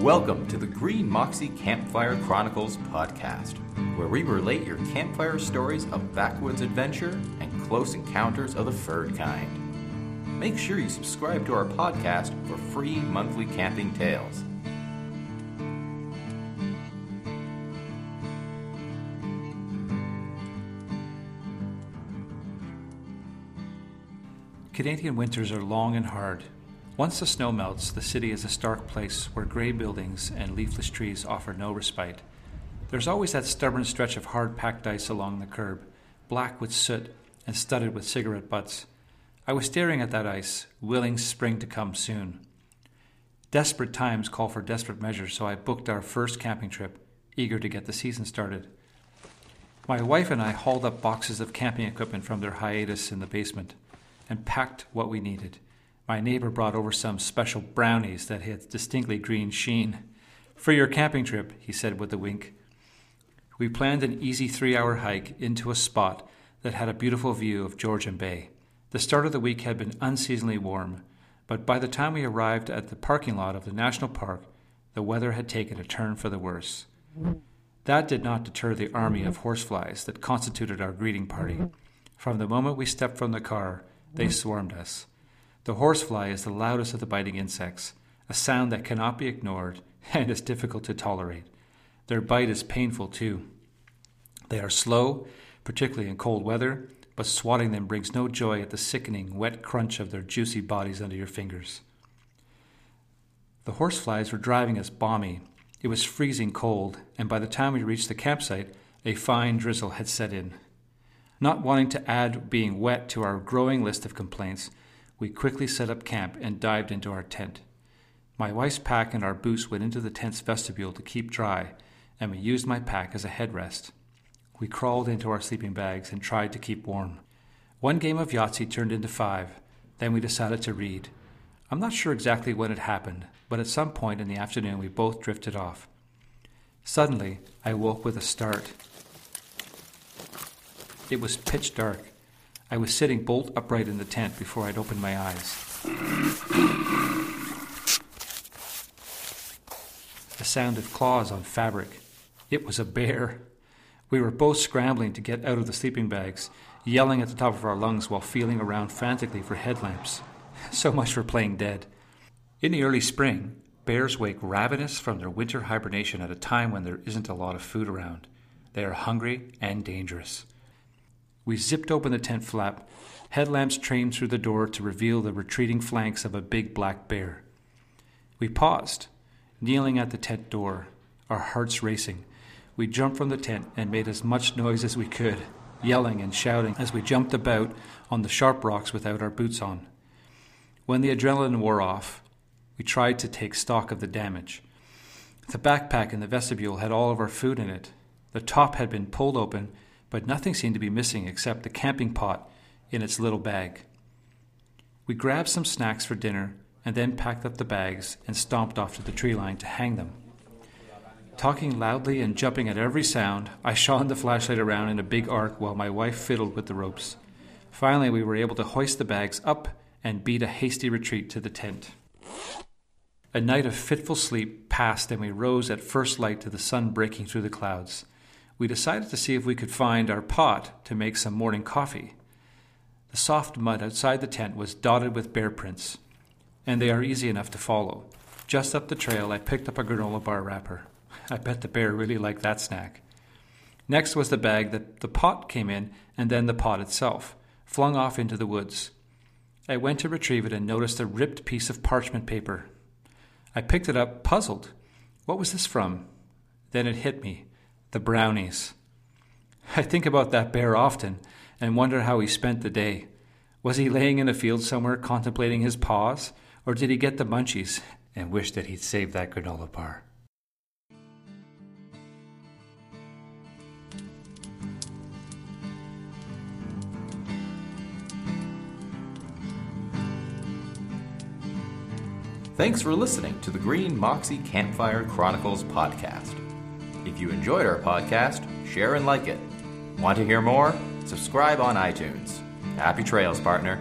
Welcome to the Green Moxie Campfire Chronicles podcast, where we relate your campfire stories of backwoods adventure and close encounters of the furred kind. Make sure you subscribe to our podcast for free monthly camping tales. Canadian winters are long and hard. Once the snow melts, the city is a stark place where gray buildings and leafless trees offer no respite. There's always that stubborn stretch of hard-packed ice along the curb, black with soot and studded with cigarette butts. I was staring at that ice, willing spring to come soon. Desperate times call for desperate measures, so I booked our first camping trip, eager to get the season started. My wife and I hauled up boxes of camping equipment from their hiatus in the basement and packed what we needed. My neighbor brought over some special brownies that had distinctly green sheen. "For your camping trip," he said with a wink. We planned an easy 3-hour hike into a spot that had a beautiful view of Georgian Bay. The start of the week had been unseasonably warm, but by the time we arrived at the parking lot of the national park, the weather had taken a turn for the worse. That did not deter the army of horseflies that constituted our greeting party. From the moment we stepped from the car, they swarmed us. The horsefly is the loudest of the biting insects, a sound that cannot be ignored and is difficult to tolerate. Their bite is painful, too. They are slow, particularly in cold weather, but swatting them brings no joy at the sickening, wet crunch of their juicy bodies under your fingers. The horseflies were driving us balmy. It was freezing cold, and by the time we reached the campsite, a fine drizzle had set in. Not wanting to add being wet to our growing list of complaints, we quickly set up camp and dived into our tent. My wife's pack and our boots went into the tent's vestibule to keep dry, and we used my pack as a headrest. We crawled into our sleeping bags and tried to keep warm. One game of Yahtzee turned into 5. Then we decided to read. I'm not sure exactly when it happened, but at some point in the afternoon we both drifted off. Suddenly, I woke with a start. It was pitch dark. I was sitting bolt upright in the tent before I'd opened my eyes. The sound of claws on fabric. It was a bear. We were both scrambling to get out of the sleeping bags, yelling at the top of our lungs while feeling around frantically for headlamps. So much for playing dead. In the early spring, bears wake ravenous from their winter hibernation at a time when there isn't a lot of food around. They are hungry and dangerous. We zipped open the tent flap, headlamps trained through the door to reveal the retreating flanks of a big black bear. We paused, kneeling at the tent door, our hearts racing. We jumped from the tent and made as much noise as we could, yelling and shouting as we jumped about on the sharp rocks without our boots on. When the adrenaline wore off, we tried to take stock of the damage. The backpack in the vestibule had all of our food in it. The top had been pulled open, but nothing seemed to be missing except the camping pot in its little bag. We grabbed some snacks for dinner and then packed up the bags and stomped off to the tree line to hang them. Talking loudly and jumping at every sound, I shone the flashlight around in a big arc while my wife fiddled with the ropes. Finally, we were able to hoist the bags up and beat a hasty retreat to the tent. A night of fitful sleep passed and we rose at first light to the sun breaking through the clouds. We decided to see if we could find our pot to make some morning coffee. The soft mud outside the tent was dotted with bear prints, and they are easy enough to follow. Just up the trail, I picked up a granola bar wrapper. I bet the bear really liked that snack. Next was the bag that the pot came in, and then the pot itself, flung off into the woods. I went to retrieve it and noticed a ripped piece of parchment paper. I picked it up, puzzled. What was this from? Then it hit me. The brownies. I think about that bear often and wonder how he spent the day. Was he laying in a field somewhere contemplating his paws, or did he get the munchies and wish that he'd saved that granola bar? Thanks for listening to the Green Moxie Campfire Chronicles podcast. If you enjoyed our podcast, share and like it. Want to hear more? Subscribe on iTunes. Happy trails, partner.